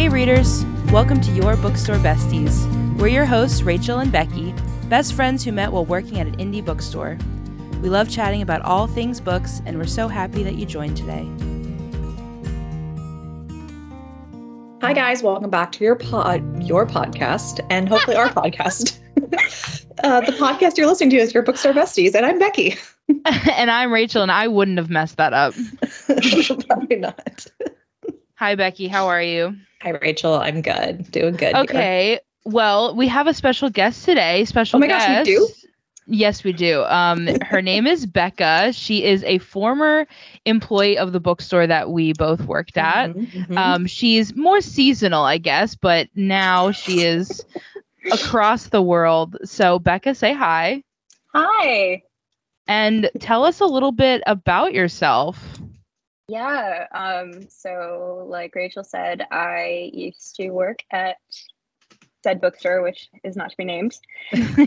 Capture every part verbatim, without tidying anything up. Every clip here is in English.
Hey readers, welcome to Your Bookstore Besties. We're your hosts, Rachel and Becky, best friends who met while working at an indie bookstore. We love chatting about all things books, and we're so happy that you joined today. Hi guys, welcome back to your pod, your podcast, and hopefully our podcast. Uh, the podcast you're listening to is Your Bookstore Besties, and I'm Becky. And I'm Rachel, and I wouldn't have messed that up. Probably not. Hi, Becky. How are you? Hi, Rachel. I'm good. Doing good. Okay. Here. Well, we have a special guest today. Special Oh my guest. Gosh, we do? Yes, we do. Um, her name is Becca. She is a former employee of the bookstore that we both worked at. Mm-hmm, mm-hmm. Um, she's more seasonal, I guess, but now she is across the world. So, Becca, say hi. Hi. And tell us a little bit about yourself. Yeah. Um, so like Rachel said, I used to work at said bookstore, which is not to be named.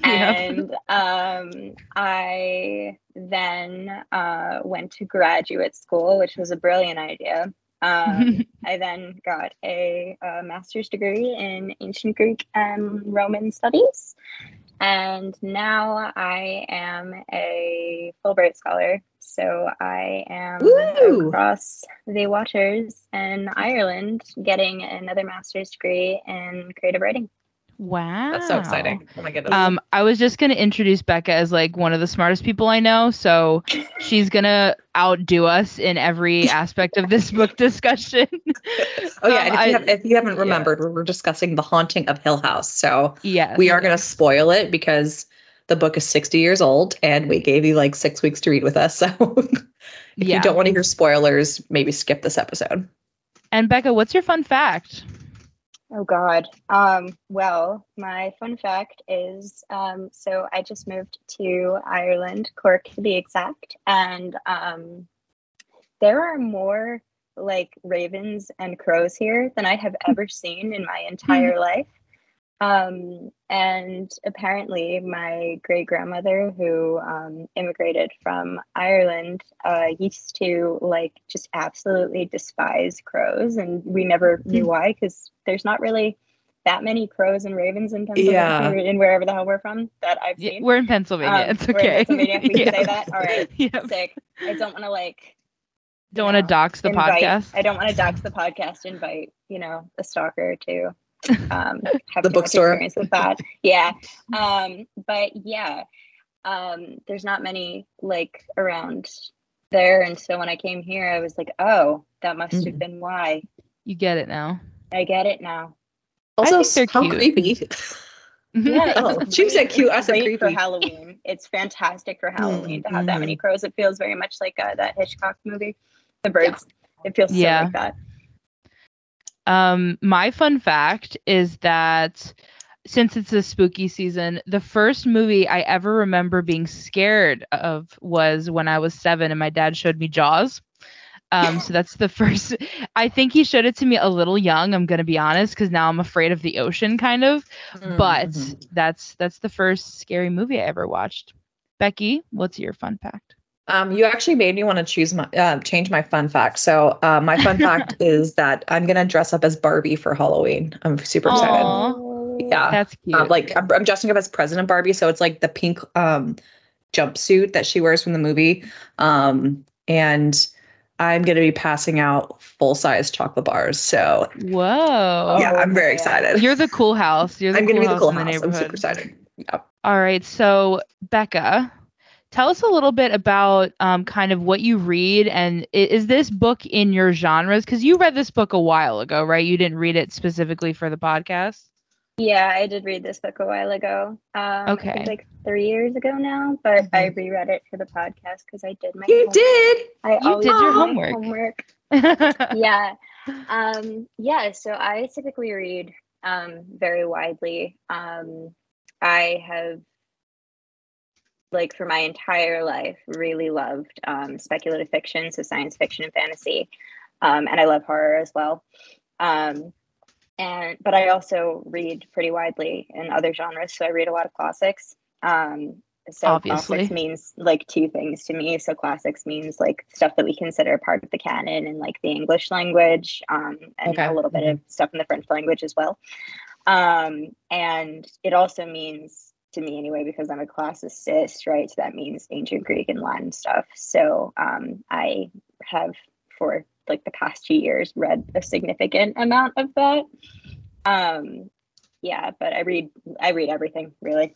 And um, I then uh, went to graduate school, which was a brilliant idea. Um, I then got a, a master's degree in ancient Greek and Roman studies. And now I am a Fulbright scholar. So I am Ooh. across the waters in Ireland getting another master's degree in creative writing. Wow. That's so exciting. Oh my goodness. Um, I was just going to introduce Becca as like one of the smartest people I know. So she's going to outdo us in every aspect of this book discussion. Oh, yeah. Um, and if, I, you have, if you haven't remembered, yeah. we're discussing The Haunting of Hill House. So yes, we are yes. going to spoil it because the book is sixty years old, and we gave you like six weeks to read with us. So if yeah. you don't want to hear spoilers, maybe skip this episode. And Becca, what's your fun fact? Oh, God. Um, well, my fun fact is, um, so I just moved to Ireland, Cork to be exact. And um, there are more like ravens and crows here than I have ever seen in my entire life. Um, and apparently my great grandmother who, um, immigrated from Ireland, uh, used to like, just absolutely despise crows. And we never knew why, because there's not really that many crows and ravens in Pennsylvania yeah. and wherever the hell we're from that I've seen. Yeah, we're in Pennsylvania. Um, it's okay. We're in Pennsylvania. We yeah. can say that. All right. Yep. Sick. I don't want to like, don't want to dox the invite, podcast. I don't want to dox the podcast, invite, you know, a stalker to um have the bookstore experience with that. yeah um but yeah um there's not many like around there, and so when I came here I was like, oh, that must mm-hmm. have been why. You get it now. I get it now. Also, how creepy. Yeah, oh, she said cute. I said creepy. For Halloween, it's fantastic for Halloween mm-hmm. to have that many crows. It feels very much like uh, that Hitchcock movie, The Birds. yeah. It feels yeah. so like that. Um, my fun fact is that since it's a spooky season, the first movie I ever remember being scared of was when I was seven and my dad showed me Jaws. Um, so that's the first, I think he showed it to me a little young. I'm going to be honest, because now I'm afraid of the ocean kind of, mm-hmm. but that's, that's the first scary movie I ever watched. Becky, what's your fun fact? Um, you actually made me want to choose my uh, change my fun fact. So uh, my fun fact is that I'm gonna dress up as Barbie for Halloween. I'm super excited. Aww, yeah, that's cute. Uh, like I'm, I'm dressing up as President Barbie, so it's like the pink um, jumpsuit that she wears from the movie, um, and I'm gonna be passing out full size chocolate bars. So whoa, yeah, I'm very excited. You're the cool house. You're the I'm cool gonna be the cool house. house. I'm super excited. Yeah. All right, so Becca, tell us a little bit about um, kind of what you read, and is this book in your genres? Because you read this book a while ago, right? You didn't read it specifically for the podcast? Yeah, I did read this book a while ago. Um, okay. I think like three years ago now, but mm-hmm. I reread it for the podcast because I did my You homework. did! I you did your homework. homework. yeah. Um, yeah, so I typically read um, very widely. Um, I have like for my entire life, really loved um, speculative fiction, so science fiction and fantasy, um, and I love horror as well. Um, and but I also read pretty widely in other genres, so I read a lot of classics. Um, So obviously, classics means like two things to me. So classics means like stuff that we consider part of the canon and like the English language, um, and okay. a little bit mm-hmm. of stuff in the French language as well. Um, and it also means to me anyway, because I'm a classicist, right? So that means ancient Greek and Latin stuff. So um, I have for like the past two years read a significant amount of that. Um, yeah, but I read, I read everything really.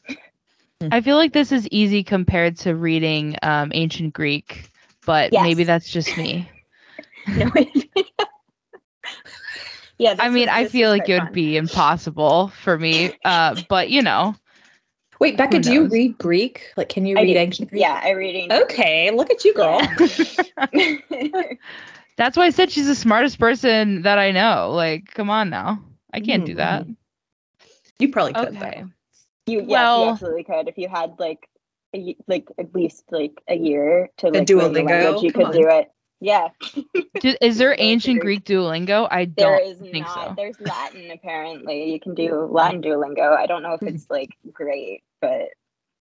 I feel like this is easy compared to reading um, ancient Greek, but yes. maybe that's just me. No, yeah. I mean, was, I feel like it would fun. be impossible for me, uh, but you know. Wait, Becca, do you read Greek? Like, can you I read do. ancient Greek? Yeah, I read ancient Okay, Greek. Look at you, girl. Yeah. That's why I said she's the smartest person that I know. Like, come on now. I can't mm-hmm. do that. You probably could, okay. though. You, yes, well, you absolutely could. If you had like, a, like at least like a year to like Duolingo, you Come could on. do it. Yeah. Is there ancient Greek Duolingo? I don't there is think not. so. There's Latin apparently. You can do Latin Duolingo. I don't know if it's like great, but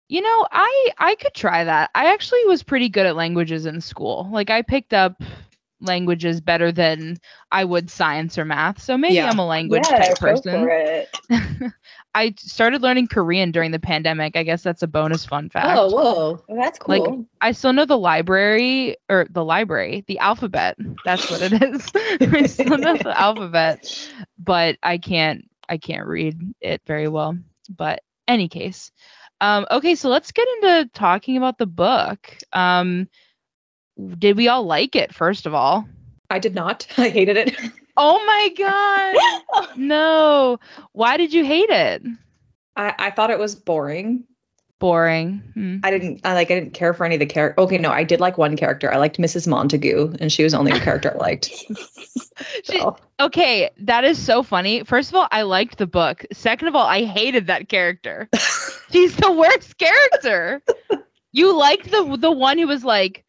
you know, I I could try that. I actually was pretty good at languages in school. Like I picked up languages better than I would science or math. So maybe yeah. I'm a language yeah, type person. Go for it. I started learning Korean during the pandemic. I guess that's a bonus fun fact. Oh, whoa. Well, that's cool. Like, I still know the library, or the library, the alphabet. That's what it is. I still know the alphabet, but I can't, I can't read it very well. But any case. Um, okay, so let's get into talking about the book. Um, did we all like it, first of all? I did not. I hated it. Oh my God. No. Why did you hate it? I, I thought it was boring. Boring. Hmm. I didn't I like I didn't care for any of the characters. Okay, no, I did like one character. I liked Missus Montague, and she was only a character I liked. she, so. Okay, that is so funny. First of all, I liked the book. Second of all, I hated that character. She's the worst character. You liked the the one who was like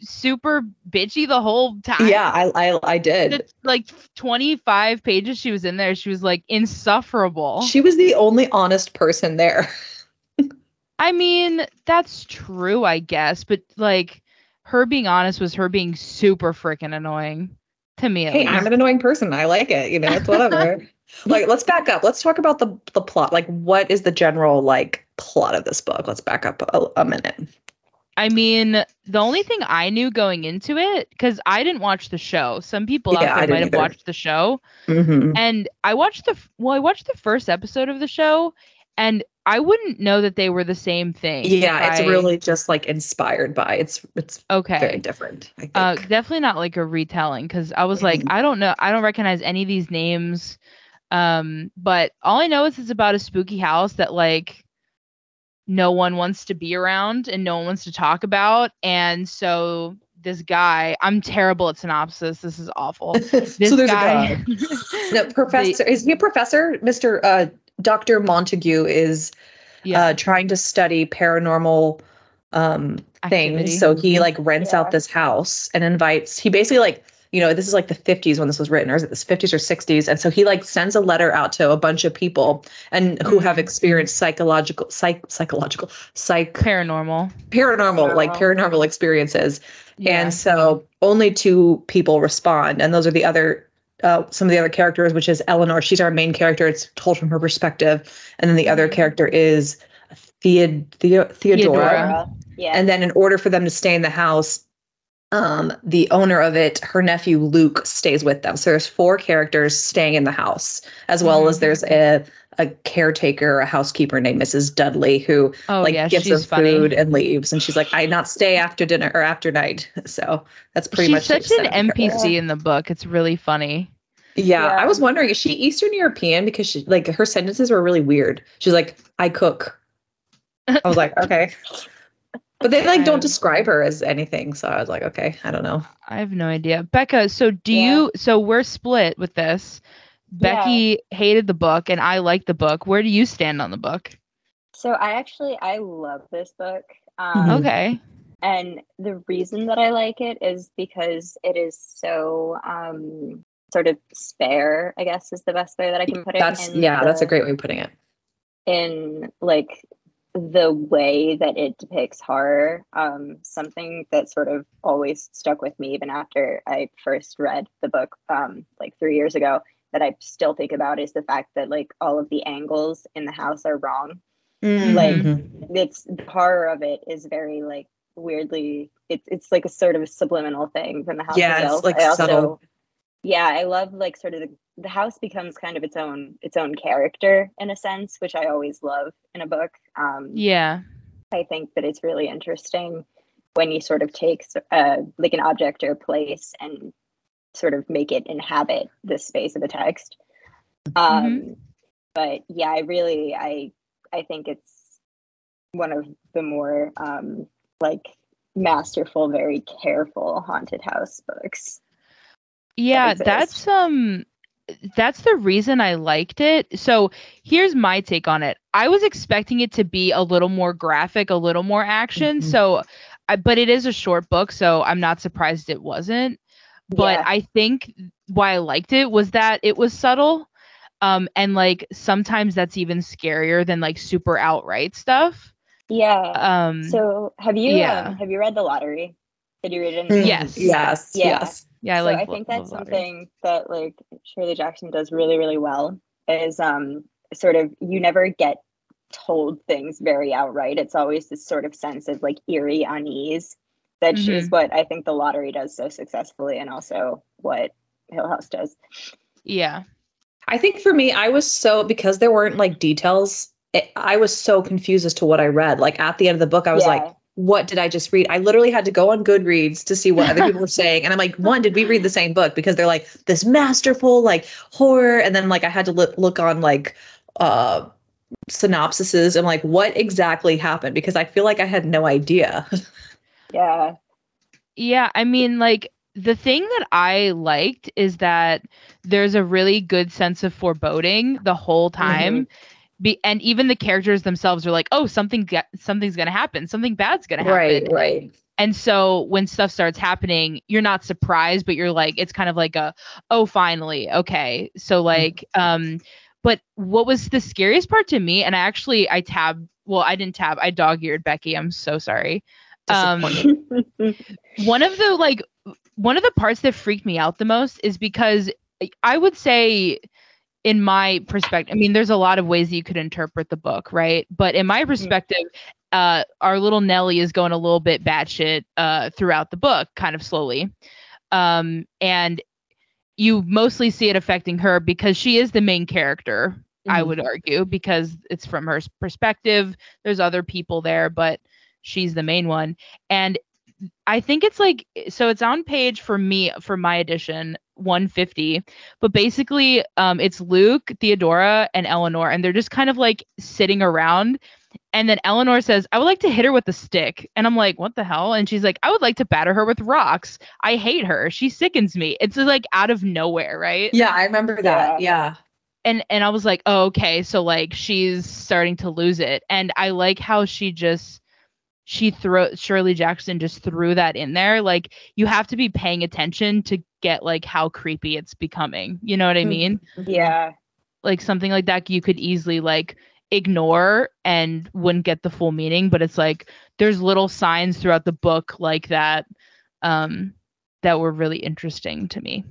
super bitchy the whole time. Yeah, I I, I did. The, like twenty-five pages she was in there, she was like insufferable. She was the only honest person there. I mean, that's true, I guess, but like her being honest was her being super freaking annoying to me. Hey, least. I'm an annoying person. I like it. You know, it's whatever. Like, let's back up. Let's talk about the the plot. Like, what is the general like plot of this book? Let's back up a, a minute. I mean, the only thing I knew going into it, because I didn't watch the show. Some people yeah, out there might have either. watched the show. Mm-hmm. And I watched the, well, I watched the first episode of the show, and I wouldn't know that they were the same thing. Yeah, it's I, really just like inspired by, it's it's okay. very different, I think. Uh, definitely not like a retelling, because I was like, mm-hmm. I don't know, I don't recognize any of these names. Um, but all I know is it's about a spooky house that like, no one wants to be around and no one wants to talk about. And so this guy, I'm terrible at synopsis. This is awful. This so there's guy, a guy. No, professor, the, is he a professor? Mister Uh, Doctor Montague is yeah. uh, trying to study paranormal um, things. So he like rents yeah. out this house and invites, he basically like, you know, this is like the fifties when this was written, or is it the fifties or sixties? And so he like sends a letter out to a bunch of people and who have experienced psychological, psych, psychological, psych, paranormal, paranormal, paranormal. like paranormal experiences. Yeah. And so only two people respond. And those are the other, uh, some of the other characters, which is Eleanor. She's our main character. It's told from her perspective. And then the other character is Theod- Theod- Theodora. Theodora. Yeah. And then in order for them to stay in the house, Um, the owner of it, her nephew Luke, stays with them. So there's four characters staying in the house, as well mm-hmm. as there's a a caretaker, a housekeeper named Missus Dudley, who oh, like yeah, gives her funny. food and leaves. And she's like, I not stay after dinner or after night. So that's pretty she's much such an N P C yeah. in the book. It's really funny. Yeah, yeah, I was wondering, is she Eastern European? Because she like her sentences were really weird. She's like, I cook. I was like, okay. But they like don't describe her as anything, so I was like, okay, I don't know. I have no idea, Becca. So do yeah. you? So we're split with this. Becky yeah. hated the book, and I liked the book. Where do you stand on the book? So I actually I love this book. Um, okay. And the reason that I like it is because it is so um, sort of spare, I guess, is the best way that I can put it. That's yeah, the, that's a great way of putting it. In like. the way that it depicts horror. Um, something that sort of always stuck with me, even after I first read the book um, like three years ago, that I still think about is the fact that like all of the angles in the house are wrong. Mm-hmm. Like it's the horror of it is very like weirdly, it's it's like a sort of a subliminal thing from the house. Yeah, itself. It's like I subtle. Also, yeah, I love like sort of the, the house becomes kind of its own its own character in a sense, which I always love in a book. Um, yeah, I think that it's really interesting when you sort of take uh, like an object or a place and sort of make it inhabit the space of the text. Um, mm-hmm. But yeah, I really I I think it's one of the more um, like masterful, very careful haunted house books. Yeah, that that's um that's the reason I liked it. So here's my take on it. I was expecting it to be a little more graphic, a little more action. Mm-hmm. So I, but it is a short book, so I'm not surprised it wasn't. But yeah. I think why I liked it was that it was subtle. Um, and like sometimes that's even scarier than like super outright stuff. Yeah. Um, so have you yeah. um, have you read The Lottery? Did you read it? In- yes. Yes. Yeah. Yes. Yeah. I like. So I think that's something that like Shirley Jackson does really, really well. Is um sort of you never get told things very outright. It's always this sort of sense of like eerie unease. That mm-hmm. is what I think The Lottery does so successfully, and also what Hill House does. Yeah. I think for me, I was so, because there weren't like details, it, I was so confused as to what I read. Like at the end of the book, I was yeah. like, what did I just read? I literally had to go on Goodreads to see what other people were saying. And I'm like, one, did we read the same book? Because they're like this masterful, like horror. And then like, I had to look, look on like, uh, synopsises and like, what exactly happened? Because I feel like I had no idea. Yeah. Yeah. I mean, like, the thing that I liked is that there's a really good sense of foreboding the whole time. Mm-hmm. Be- and even the characters themselves are like, oh, something, ga- something's going to happen. Something bad's going to happen. Right, right. And so when stuff starts happening, you're not surprised, but you're like, it's kind of like a, oh, finally. Okay. So like, um, but what was the scariest part to me? And I actually, I tabbed, well, I didn't tab. I dog-eared Becky. I'm so sorry. Um, one of the like, One of the parts that freaked me out the most is because I would say in my perspective, I mean, there's a lot of ways that you could interpret the book, right? But in my perspective, uh, our little Nellie is going a little bit batshit uh, throughout the book, kind of slowly. Um, and you mostly see it affecting her because she is the main character, mm-hmm. I would argue, because it's from her perspective. There's other people there, but she's the main one. And I think it's like, so it's on page for me, for my edition, one fifty, but basically um, it's Luke, Theodora, and Eleanor, and they're just kind of like sitting around. And then Eleanor says, I would like to hit her with a stick. And I'm like, what the hell? And she's like, I would like to batter her with rocks. I hate her. She sickens me. It's like out of nowhere, right? Yeah, I remember that. Yeah. yeah. And and I was like, oh, okay. So like she's starting to lose it. And I like how she just, She threw Shirley Jackson just threw that in there. Like you have to be paying attention to get like how creepy it's becoming. You know what I mean? Yeah. Like something like that you could easily like ignore and wouldn't get the full meaning. But it's like there's little signs throughout the book like that um, that were really interesting to me.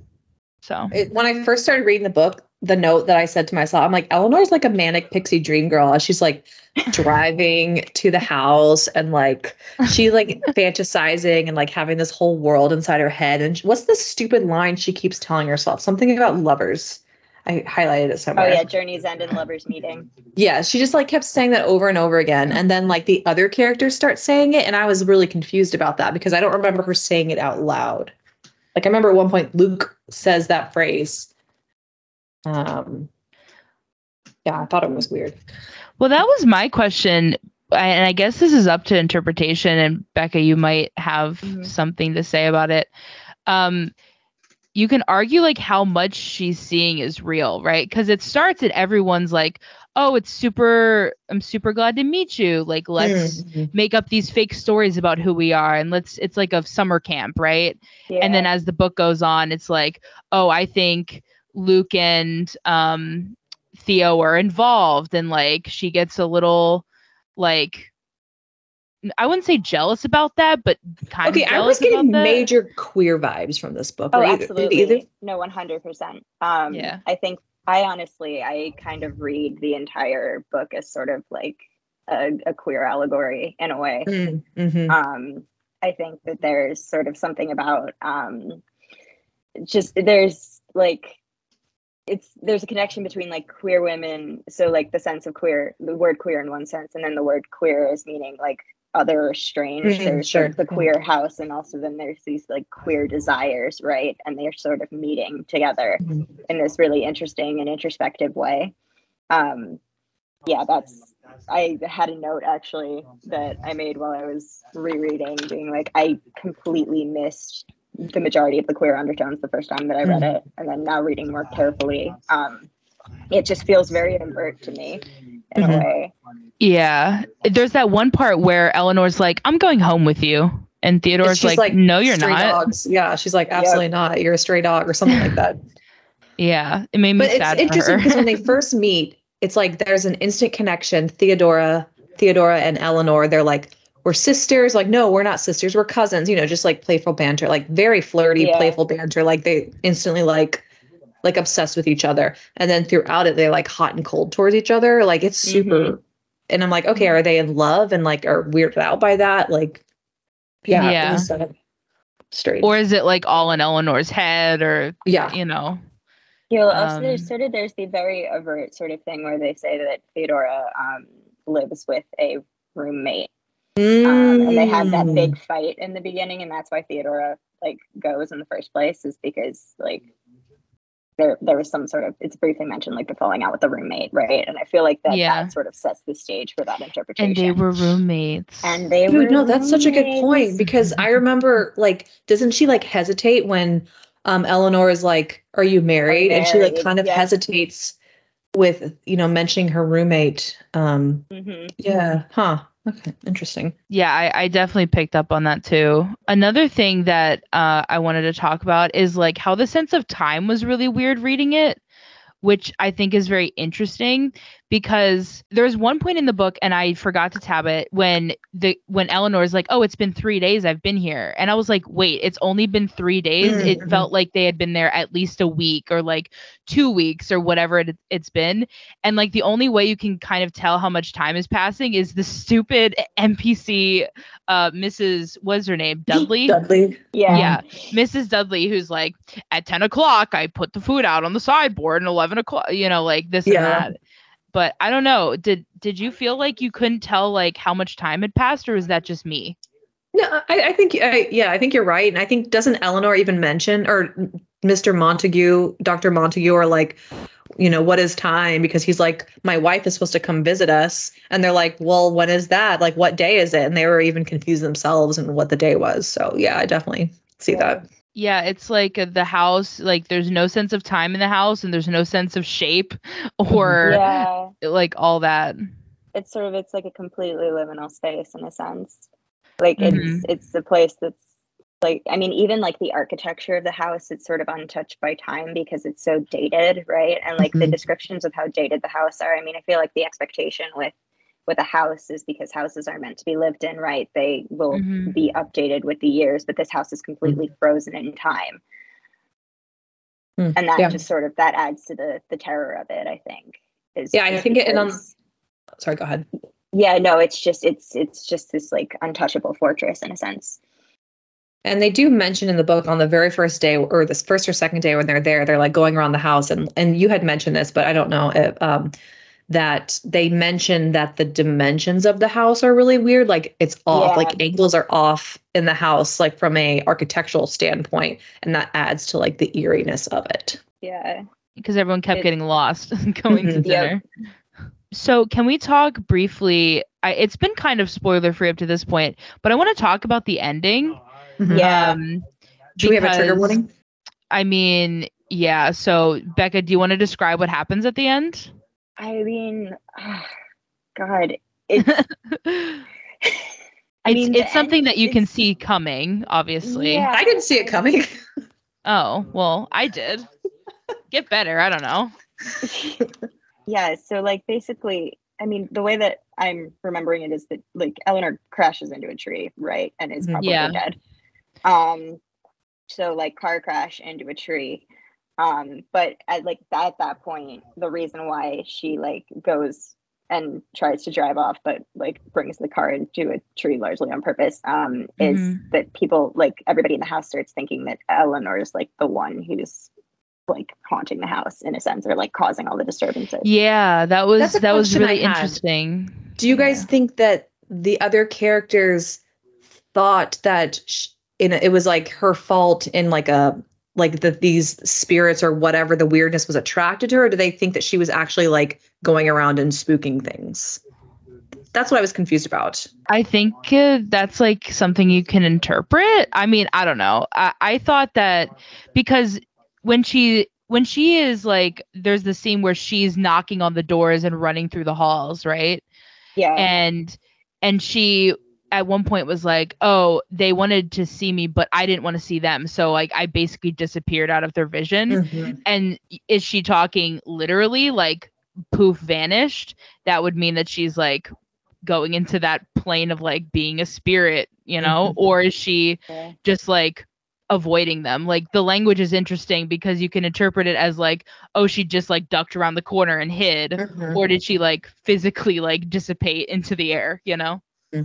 So it, when I first started reading the book, the note that I said to myself, I'm like, Eleanor's like a manic pixie dream girl. And she's like driving to the house and like, she's like fantasizing and like having this whole world inside her head. And she, what's the stupid line she keeps telling herself? Something about lovers. I highlighted it somewhere. Oh yeah. Journey's end and lovers meeting. Yeah. She just like kept saying that over and over again. And then like the other characters start saying it. And I was really confused about that because I don't remember her saying it out loud. Like I remember at one point Luke says that phrase. Um, yeah, I thought it was weird. Well, that was my question. I, and I guess this is up to interpretation. And Becca, you might have mm-hmm. something to say about it. Um, you can argue like how much she's seeing is real, right? Because it starts at everyone's like, oh, it's super, I'm super glad to meet you. Like, let's mm-hmm. make up these fake stories about who we are. And let's, it's like a summer camp, right? Yeah. And then as the book goes on, it's like, oh, I think Luke and um, Theo are involved, and like she gets a little like, I wouldn't say jealous about that, but kind okay, of jealous. Okay, I was getting major that. queer vibes from this book. Oh, right? Absolutely. Either? No, one hundred percent. Um, yeah. I think I honestly, I kind of read the entire book as sort of like a, a queer allegory in a way. Mm, mm-hmm. Um, I think that there's sort of something about um, just there's like, it's there's a connection between like queer women. So like the sense of queer, the word queer in one sense, and then the word queer is meaning like other or strange. Mm-hmm, there's sure. the queer house, and also then there's these like queer desires, right? And they're sort of meeting together in this really interesting and introspective way. Um, yeah, that's, I had a note actually that I made while I was rereading, being like, I completely missed the majority of the queer undertones the first time that I read it, and then now reading more carefully, um, it just feels very overt to me in mm-hmm. a way. Yeah. There's that one part where Eleanor's like, I'm going home with you. And Theodore's like, like, no, you're not. Dogs. Yeah. She's like, absolutely yep. not. You're a stray dog or something like that. Yeah. It made me but sad. It's interesting because when they first meet, it's like, there's an instant connection. Theodora, Theodora and Eleanor, they're like, we're sisters. Like, no, we're not sisters. We're cousins, you know, just like playful banter, like very flirty, yeah. playful banter. Like they instantly like, like obsessed with each other. And then throughout it, they like hot and cold towards each other. Like it's super. Mm-hmm. And I'm like, okay, are they in love? And like, are weirded out by that? Like, yeah. yeah. It was sort of strange. Or is it like all in Eleanor's head or, yeah. you know. Yeah. Well, also um, there's sort of, there's the very overt sort of thing where they say that Theodora um, lives with a roommate. Mm. Um, and they had that big fight in the beginning. And that's why Theodora like goes in the first place, is because like, There, there was some sort of, it's briefly mentioned, like the falling out with the roommate, right? And I feel like that, yeah. that sort of sets the stage for that interpretation. And they were roommates. And they Dude, were no, that's roommates. Such a good point, because I remember, like, doesn't she like hesitate when um, Eleanor is like, are you married? married? And she like kind of yeah. hesitates with, you know, mentioning her roommate. Um, mm-hmm. Yeah. Huh. Okay. Interesting. Yeah, I, I definitely picked up on that too. Another thing that uh, I wanted to talk about is like how the sense of time was really weird reading it, which I think is very interesting, because there's one point in the book, and I forgot to tab it, when the when Eleanor's like, oh, it's been three days I've been here. And I was like, wait, it's only been three days. Mm-hmm. It felt like they had been there at least a week or like two weeks or whatever it, it's been. And like the only way you can kind of tell how much time is passing is the stupid N P C, uh, Missus What's her name? Dudley? Dudley. Yeah. Yeah. Missus Dudley, who's like, at ten o'clock, I put the food out on the sideboard, and eleven o'clock, you know, like this yeah. and that. But I don't know. Did did you feel like you couldn't tell like how much time had passed, or was that just me? No, I, I think I, yeah, I think you're right. And I think, doesn't Eleanor even mention, or Mister Montague, Doctor Montague, or like, you know, what is time? Because he's like, my wife is supposed to come visit us, and they're like, well, when is that? Like, what day is it? And they were even confused themselves and what the day was. So yeah, I definitely see yeah. that. Yeah, it's like the house, like there's no sense of time in the house, and there's no sense of shape or yeah. like all that. It's sort of, it's like a completely liminal space in a sense. Like mm-hmm. it's it's a place that's like, I mean, even like the architecture of the house, it's sort of untouched by time because it's so dated, right? And like mm-hmm. the descriptions of how dated the house are. I mean, I feel like the expectation with with a house is, because houses are meant to be lived in, right? They will mm-hmm. be updated with the years, but this house is completely frozen in time. Mm, and that yeah. just sort of, that adds to the the terror of it, I think. Is yeah, I think it, and um, sorry, go ahead. Yeah, no, it's just, it's, it's just this like untouchable fortress in a sense. And they do mention in the book on the very first day, or this first or second day when they're there, they're like going around the house, and, and you had mentioned this, but I don't know if, um, that they mention that the dimensions of the house are really weird. Like it's off, yeah. like angles are off in the house, like from a architectural standpoint. And that adds to like the eeriness of it. Yeah. Because everyone kept it, getting lost going to dinner. Yep. So can we talk briefly? I, it's been kind of spoiler free up to this point, but I want to talk about the ending. Mm-hmm. Yeah. Um, do we have a trigger warning? I mean, yeah. So Becca, do you want to describe what happens at the end? I mean, oh, God, it's, I mean, it's, it's something that you can see coming, obviously. Yeah, I didn't see it coming. Oh, well, I did. Get better. I don't know. Yeah. So like, basically I mean, the way that I'm remembering it is that, like, Eleanor crashes into a tree, right? And is probably yeah. dead. Um, so, like, car crash into a tree. Um, but at, like, that, at that point, the reason why she, like, goes and tries to drive off, but, like, brings the car into a tree largely on purpose, um, mm-hmm. is that people, like, everybody in the house starts thinking that Eleanor is, like, the one who's, like, haunting the house in a sense, or, like, causing all the disturbances. Yeah, that was that was really interesting. Do you guys yeah. think that the other characters thought that she, in a, it was like her fault in like a like that these spirits or whatever the weirdness was attracted to her, or do they think that she was actually like going around and spooking things? That's what I was confused about. I think uh, that's like something you can interpret. I mean, I don't know. I, I thought that because when she when she is like, there's the scene where she's knocking on the doors and running through the halls, right? Yeah. And and she at one point was like, oh, they wanted to see me, but I didn't want to see them. So like I basically disappeared out of their vision. Mm-hmm. And is she talking literally like poof vanished? That would mean that she's like going into that plane of like being a spirit, you know? Mm-hmm. Or is she yeah. just like avoiding them? Like the language is interesting because you can interpret it as like, oh, she just like ducked around the corner and hid, mm-hmm. or did she like physically like dissipate into the air, you know? Mm-hmm.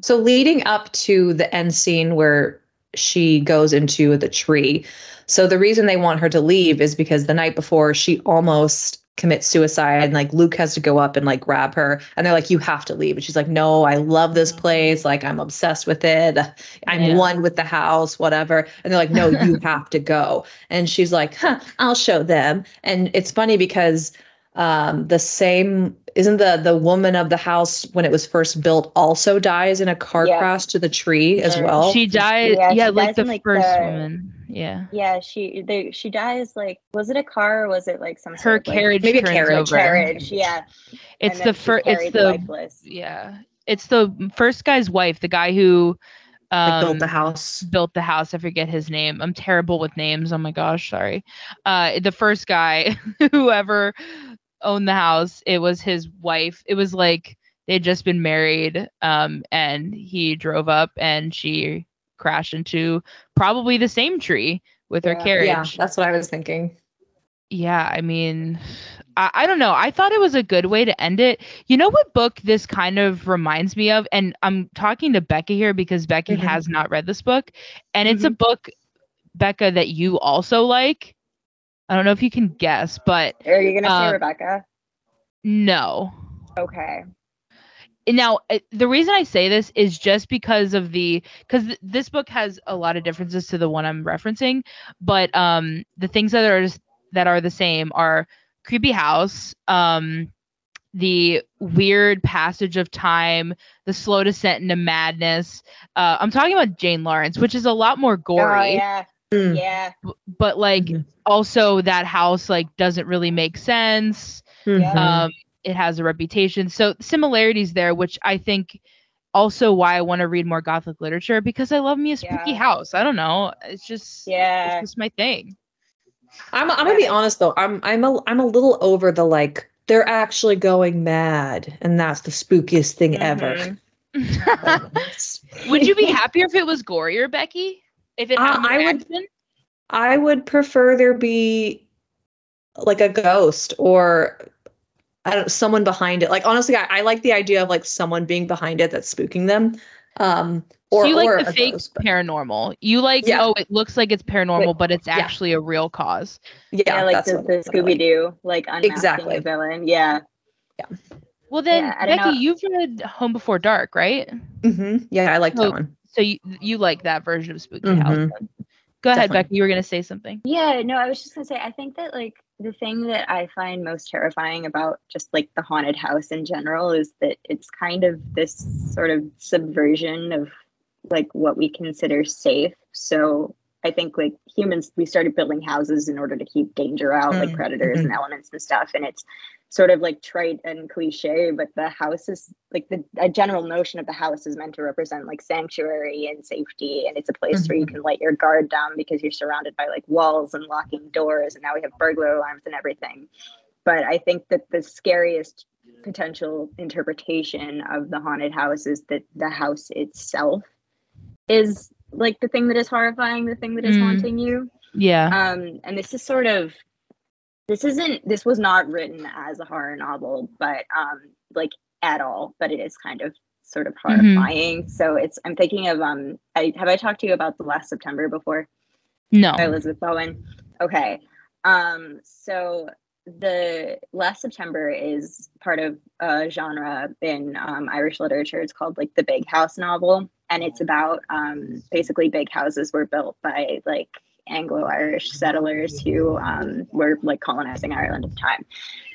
So leading up to the end scene where she goes into the tree, so the reason they want her to leave is because the night before she almost commits suicide, and like Luke has to go up and like grab her, and they're like, you have to leave, and she's like, no, I love this place, like I'm obsessed with it, I'm yeah. one with the house, whatever, and they're like, no, you have to go, and she's like, huh, I'll show them. And it's funny because um the same isn't the the woman of the house when it was first built also dies in a car yeah. crash to the tree as well. She died yeah, yeah she like the in, like, first the... woman Yeah. Yeah, she they, she dies like, was it a car or was it like some sort of, like, carriage? Maybe a carriage. Over. Carriage, yeah. It's the first. It's the lifeless. Yeah. It's the first guy's wife, the guy who um, like built the house. Built the house. I forget his name. I'm terrible with names. Oh my gosh, sorry. Uh, the first guy, whoever owned the house, it was his wife. It was like they'd just been married, um, and he drove up and she crashed into probably the same tree with yeah. her carriage. Yeah, that's what I was thinking. Yeah, I mean, I, I don't know. I thought it was a good way to end it. You know what book this kind of reminds me of? And I'm talking to Becca here because Becky mm-hmm. has not read this book. And mm-hmm. it's a book, Becca, that you also like. I don't know if you can guess, but... Are you going to uh, say Rebecca? No. Okay. Now, the reason I say this is just because of the, because th- this book has a lot of differences to the one I'm referencing, but um, the things that are that are the same are creepy house, um, the weird passage of time, the slow descent into madness. Uh, I'm talking about Jane Lawrence, which is a lot more gory. Oh yeah, mm. yeah. But like, mm-hmm. also that house like doesn't really make sense. Mm-hmm. Um, It has a reputation. So similarities there, which I think also why I want to read more Gothic literature, because I love me a spooky yeah. house. I don't know. It's just, yeah. it's just my thing. I'm I'm going to be honest though. I'm, I'm a, I'm a little over the, like, they're actually going mad and that's the spookiest thing mm-hmm. ever. Would you be happier if it was gorier, Becky? If it had uh, I would, I would prefer there be like a ghost or I don't someone behind it. Like, honestly, I, I like the idea of like someone being behind it that's spooking them. Um, or so you like or the fake ghost, paranormal. You like, yeah. oh, it looks like it's paranormal, but, but it's yeah. actually a real cause. Yeah, yeah like the, the Scooby-Doo, like, like unmasking exactly. the villain. Yeah. Yeah. Well, then, yeah, Becky, know. You've read Home Before Dark, right? Mm-hmm. Yeah, I like so, that one. So you, you like that version of Spooky mm-hmm. House. Then. Go Definitely. ahead, Becky. You were going to say something. Yeah, no, I was just going to say, I think that, like, the thing that I find most terrifying about just like the haunted house in general is that it's kind of this sort of subversion of like what we consider safe. So I think like humans, we started building houses in order to keep danger out, mm-hmm. like predators mm-hmm. and elements and stuff. And it's sort of like trite and cliche, but the house is like the a general notion of the house is meant to represent like sanctuary and safety, and it's a place mm-hmm. where you can let your guard down because you're surrounded by like walls and locking doors, and now we have burglar alarms and everything. But I think that the scariest potential interpretation of the haunted house is that the house itself is like the thing that is horrifying, the thing that is mm. haunting you. Yeah. Um, and this is sort of, this isn't, this was not written as a horror novel, but um, like at all, but it is kind of sort of horrifying. Mm-hmm. So it's, I'm thinking of, um, I, have I talked to you about The Last September before? No. By Elizabeth Bowen. Okay. Um, so The Last September is part of a genre in um, Irish literature. It's called like the big house novel. And it's about um, basically big houses were built by like Anglo-Irish settlers who um, were like colonizing Ireland at the time.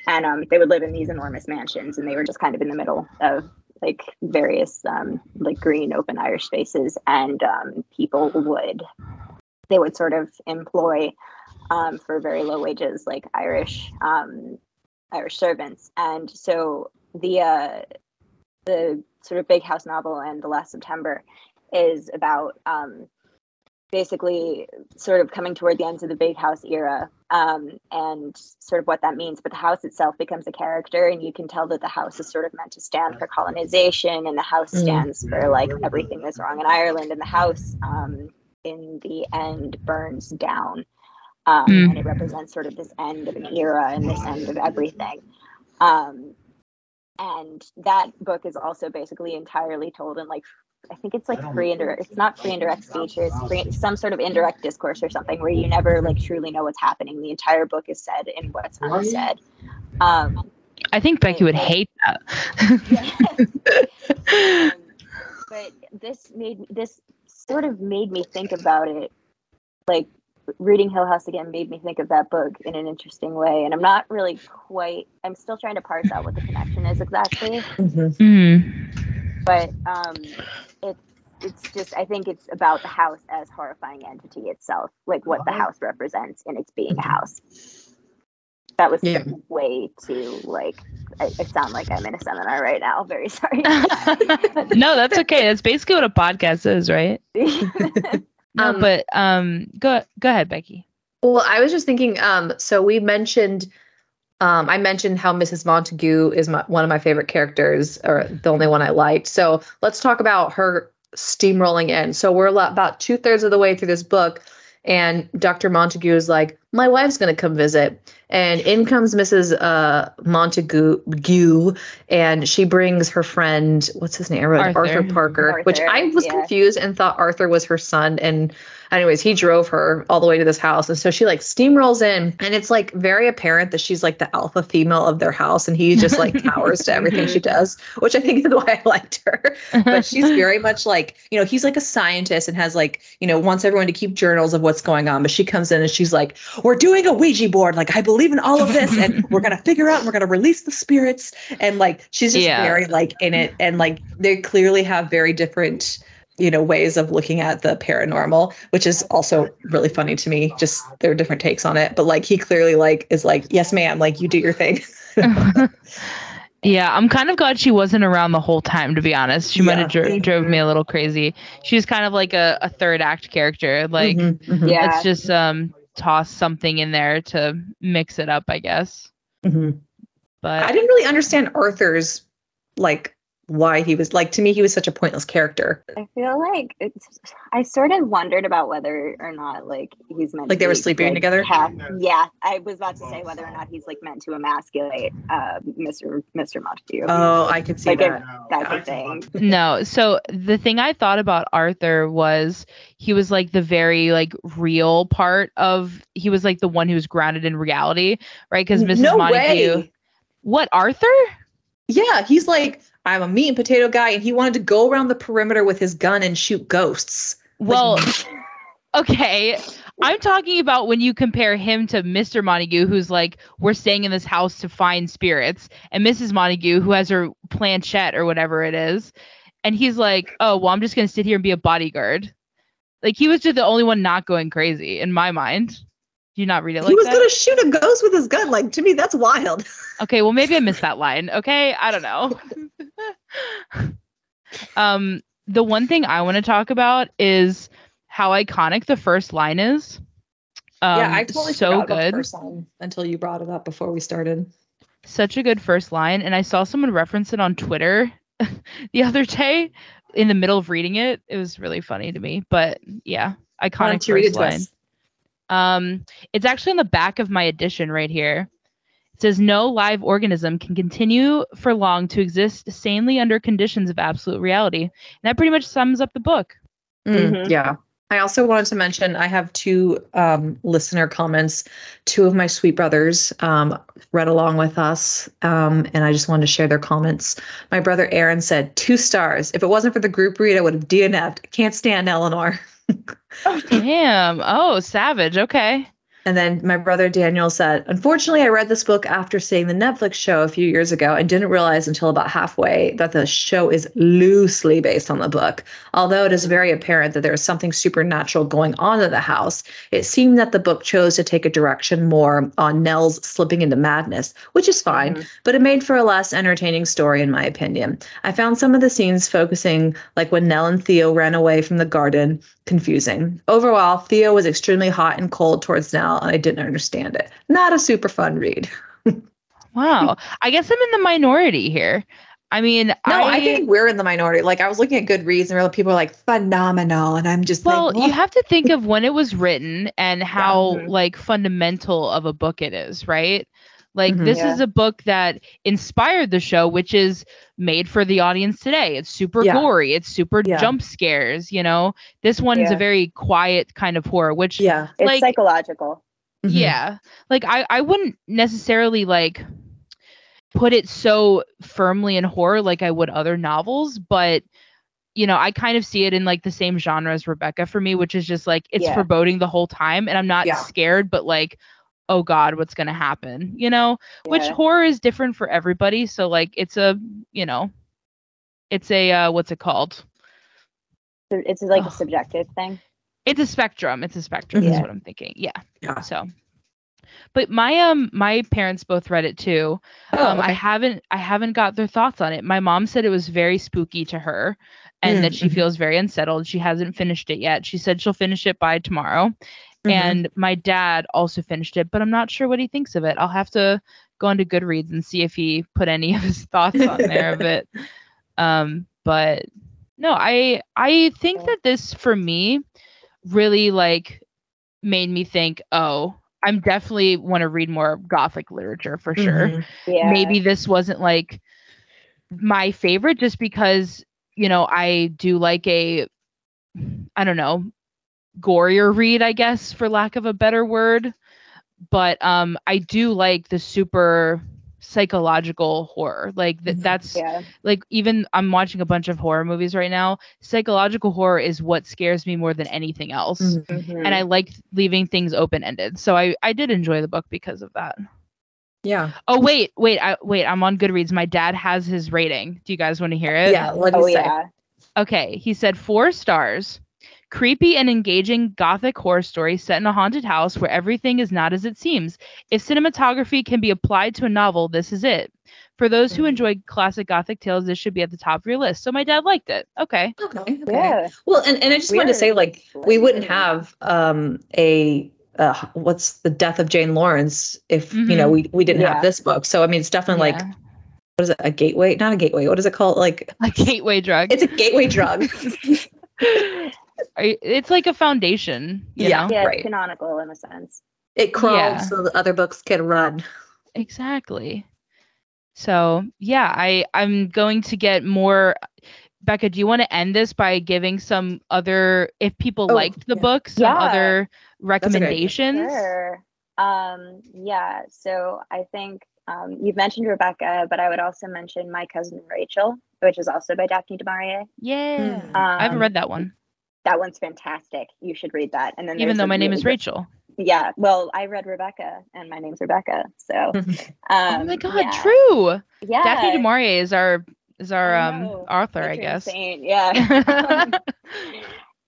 And um, they would live in these enormous mansions, and they were just kind of in the middle of like various um, like green open Irish spaces. And um, people would, they would sort of employ um, for very low wages, like Irish, um, Irish servants. And so the, uh, the sort of big house novel and The Last September is about um, basically sort of coming toward the ends of the big house era um, and sort of what that means. But the house itself becomes a character, and you can tell that the house is sort of meant to stand for colonization, and the house stands for like everything that's wrong in Ireland. And the house um, in the end burns down um, mm. and it represents sort of this end of an era and this end of everything. Um, And that book is also basically entirely told in like, I think it's like free and direct, it's not free and direct speech, it's free, some sort of indirect discourse or something where you never like truly know what's happening. The entire book is said in what's unsaid. Um, I think Becky would hate that. um, but this made, this sort of made me think about it, like reading Hill House again made me think of that book in an interesting way, and I'm not really quite, I'm still trying to parse out what the connection is exactly. Mm-hmm. Mm-hmm. But um, it's it's just, I think it's about the house as horrifying entity itself, like what the house represents in its being a house. That was yeah. the way to, like, I, I sound like I'm in a seminar right now. Very sorry. No, that's okay. That's basically what a podcast is, right? No, um, but um, go go ahead, Becky. Well, I was just thinking. Um, so we mentioned, um, I mentioned how Missus Montague is my, one of my favorite characters, or the only one I liked. So let's talk about her steamrolling in. So we're about two thirds of the way through this book, and Doctor Montague is like, "My wife's going to come visit," and in comes Missus Uh, Montague, and she brings her friend. What's his name? Arthur, Arthur Parker, Arthur, which I was yeah. confused and thought Arthur was her son. And anyways, he drove her all the way to this house, and so she like steamrolls in, and it's like very apparent that she's like the alpha female of their house, and he just like towers to everything she does, which I think is why I liked her. But she's very much like, you know, he's like a scientist and has like, you know, wants everyone to keep journals of what's going on, but she comes in and she's like, "We're doing a Ouija board. Like, I believe in all of this, and we're going to figure out, and we're going to release the spirits." And like, she's just yeah. very like in it. And like, they clearly have very different, you know, ways of looking at the paranormal, which is also really funny to me. Just their different takes on it. But like, he clearly like is like, "Yes, ma'am, like you do your thing." Yeah, I'm kind of glad she wasn't around the whole time, to be honest. She yeah. might have dro- drove me a little crazy. She's kind of like a, a third act character. Like, mm-hmm, mm-hmm. yeah, it's just um toss something in there to mix it up, I guess. Mm-hmm. But I didn't really understand Arthur's, like, why he was like, to me, he was such a pointless character. I feel like it's, I sort of wondered about whether or not like he's meant like to they were sleeping like, together. Half, yeah, I was about to say whether or not he's like meant to emasculate uh, Mister Mister Montague. Oh, I could see like, that. A, that's a thing. No, so the thing I thought about Arthur was he was like the very like real part of. He was like the one who was grounded in reality, right? Because Missus No Montague. Way. What, Arthur? Yeah, he's like, "I'm a meat and potato guy," and he wanted to go around the perimeter with his gun and shoot ghosts. Well, like, okay. I'm talking about when you compare him to Mister Montague, who's like, "We're staying in this house to find spirits," and Missus Montague, who has her planchette or whatever it is, and he's like, "Oh, well, I'm just going to sit here and be a bodyguard." Like, he was just the only one not going crazy, in my mind. Do you not read it like that? He was going to shoot a ghost with his gun. Like, to me, that's wild. Okay, well, maybe I missed that line. Okay, I don't know. um, the one thing I want to talk about is how iconic the first line is. Um, yeah, I totally so forgot good. About the first line until you brought it up before we started. such a good first line. And I saw someone reference it on Twitter the other day in the middle of reading it. It was really funny to me, but yeah, iconic first line. Um, it's actually on the back of my edition right here. It says, no live organism can continue for long to exist sanely under conditions of absolute reality. And that pretty much sums up the book. Mm, mm-hmm. Yeah. I also wanted to mention, I have two um, listener comments. Two of my sweet brothers um, read along with us, um, and I just wanted to share their comments. My brother Aaron said, two stars. If it wasn't for the group read, I would have D N F'd. Can't stand Eleanor. Oh, damn. Oh, savage. Okay. And then my brother Daniel said, unfortunately, I read this book after seeing the Netflix show a few years ago and didn't realize until about halfway that the show is loosely based on the book. Although it is very apparent that there is something supernatural going on in the house, it seemed that the book chose to take a direction more on Nell's slipping into madness, which is fine, mm-hmm. but it made for a less entertaining story, in my opinion. I found some of the scenes focusing, like when Nell and Theo ran away from the garden, confusing. Overall, Theo was extremely hot and cold towards Nell, and I didn't understand it. Not a super fun read. Wow. I guess I'm in the minority here. I mean, no, I, I think we're in the minority. Like, I was looking at Goodreads and real people are like, phenomenal. And I'm just well, like, well, you have to think of when it was written and how yeah. like fundamental of a book it is, right? Like mm-hmm, this yeah. is a book that inspired the show, which is made for the audience today. It's super yeah. gory. It's super yeah. jump scares. You know, this one's yeah. a very quiet kind of horror, which yeah, it's like, psychological. Yeah. Like I, I wouldn't necessarily like put it so firmly in horror like I would other novels, but you know, I kind of see it in like the same genre as Rebecca for me, which is just like, it's yeah. foreboding the whole time. And I'm not yeah. scared, but like, oh God, what's going to happen, you know, yeah. which horror is different for everybody. So like, it's a, you know, it's a, uh, what's it called? It's like oh. a subjective thing. It's a spectrum. It's a spectrum. Yeah. Is what I'm thinking. Yeah. yeah. So, but my, um, my parents both read it too. Oh, um, okay. I haven't, I haven't got their thoughts on it. My mom said it was very spooky to her and mm. that she feels very unsettled. She hasn't finished it yet. She said she'll finish it by tomorrow. And mm-hmm. my dad also finished it, but I'm not sure what he thinks of it. I'll have to go onto Goodreads and see if he put any of his thoughts on there of it. Um, but no, I I think that this for me really like made me think, oh, I'm definitely want to read more Gothic literature for sure. Mm-hmm. Yeah. Maybe this wasn't like my favorite just because, you know, I do like a, I don't know, gorier read, I guess, for lack of a better word. But um, I do like the super psychological horror. Like th- that's yeah. like even I'm watching a bunch of horror movies right now. Psychological horror is what scares me more than anything else. Mm-hmm. And I like leaving things open-ended. So I, I did enjoy the book because of that. Yeah. Oh, wait, wait, I, wait. I'm on Goodreads. My dad has his rating. Do you guys want to hear it? Yeah. What did he oh, say? Yeah. Okay. He said four stars. Creepy and engaging Gothic horror story set in a haunted house where everything is not as it seems. If cinematography can be applied to a novel, this is it. For those who enjoy classic Gothic tales, this should be at the top of your list. So my dad liked it. Okay. Okay. okay. Yeah. Well, and, and I just Weird. wanted to say, like, we wouldn't have um, a... Uh, what's the death of Jane Lawrence if, mm-hmm. you know, we, we didn't yeah. have this book. So, I mean, it's definitely yeah. like... What is it? A gateway? Not a gateway. What is it called? Like a gateway drug. It's a gateway drug. It's like a foundation, you yeah, know? Yeah, it's right. canonical in a sense. It crawls yeah. so the other books can run. Exactly. So yeah, I I'm going to get more. Becca, do you want to end this by giving some other, if people oh, liked the yeah. book, some yeah. other recommendations? Sure. Um, yeah. So I think um, you've mentioned Rebecca, but I would also mention My Cousin Rachel, which is also by Daphne du Maurier. Yeah, um, I haven't read that one. That one's fantastic. You should read that. And then even though my name is Rachel. Yeah. Well, I read Rebecca and my name's Rebecca. So um, oh my God, yeah. true. Yeah. Daphne du Maurier is our is our um author, That's I guess. Insane. Yeah.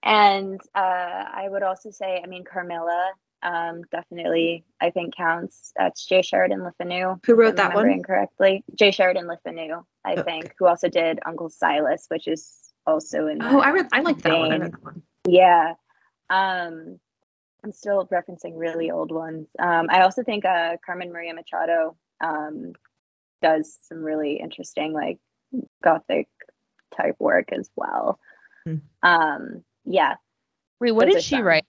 And uh, I would also say, I mean, Carmilla um, definitely I think counts. That's J. Sheridan LeFanu. Who wrote that one? Incorrectly. J. Sheridan LeFanu, I okay. think, who also did Uncle Silas, which is also in oh I re- I like that one. I read that one. Yeah, um, I'm still referencing really old ones. Um, I also think uh Carmen Maria Machado um does some really interesting, like, Gothic type work as well. Mm-hmm. Um, yeah. Wait, what Those did she some. write?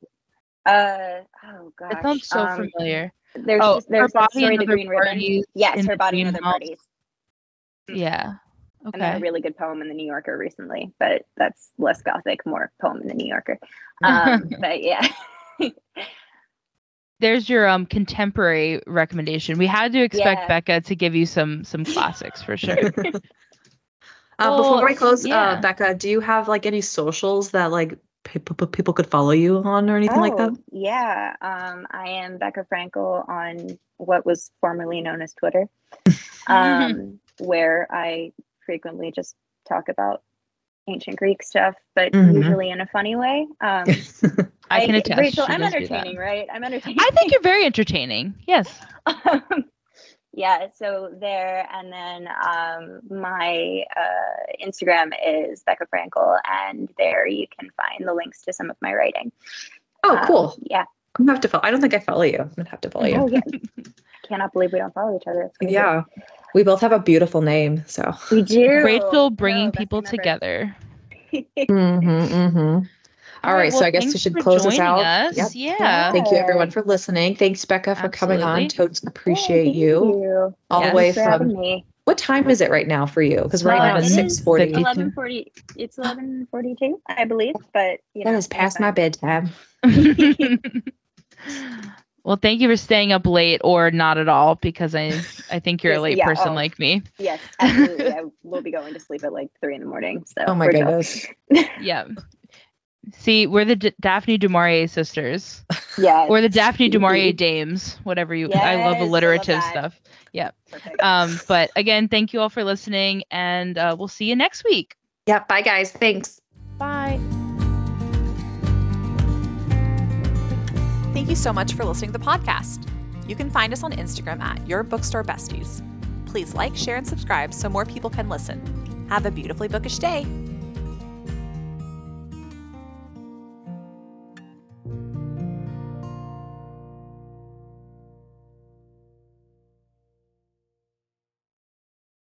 Uh, oh gosh. That sounds so um, familiar. There's oh, just, there's Her Body and Other Parties. Yes, Her Body and Other Parties. Yeah. Okay. And then a really good poem in the New Yorker recently, but that's less Gothic, more poem in the New Yorker. Um, but yeah. There's your um contemporary recommendation. We had to expect yeah. Becca to give you some some classics for sure. uh, well, before we close, yeah. uh, Becca, do you have like any socials that like people people could follow you on or anything oh, like that? Yeah, um, I am Becca Frankel on what was formerly known as Twitter, um, where I frequently just talk about ancient Greek stuff, but mm-hmm. usually in a funny way. Um, I, I can attest. Rachel, I'm entertaining, right? I'm entertaining. I think you're very entertaining. Yes. um, yeah. So there, and then um, my uh, Instagram is Becca Frankel, and there you can find the links to some of my writing. Oh, um, cool. Yeah. I'm gonna have to follow. I don't think I follow you. I'm gonna have to follow you. Oh, yeah. I cannot believe we don't follow each other. Yeah. We both have a beautiful name, so. We do. Rachel bringing oh, people together. mm-hmm, mm-hmm. All, All right, right well, so I guess we should close this out. Us. Yep. Yeah. yeah. Thank you, everyone, for listening. Thanks, Becca, for Absolutely. coming on. Totes appreciate hey, you. you. All yes, the way from. Me. What time is it right now for you? Because right now it's six forty. eleven forty. It's eleven forty-two, I believe, but you know, that is past my bedtime. Well, thank you for staying up late or not at all, because I I think you're yes, a late yeah, person oh, like me. Yes, absolutely. I will be going to sleep at like three in the morning. So oh my goodness. Yeah. See, we're the D- Daphne du Maurier sisters. Yeah. Or the Daphne du Maurier dames, whatever you, yes, I love alliterative I love stuff. Yeah. Perfect. Um, but again, thank you all for listening, and uh, we'll see you next week. Yeah. Bye guys. Thanks. Bye. Thank you so much for listening to the podcast. You can find us on Instagram at Your Bookstore Besties. Please like, share, and subscribe so more people can listen. Have a beautifully bookish day.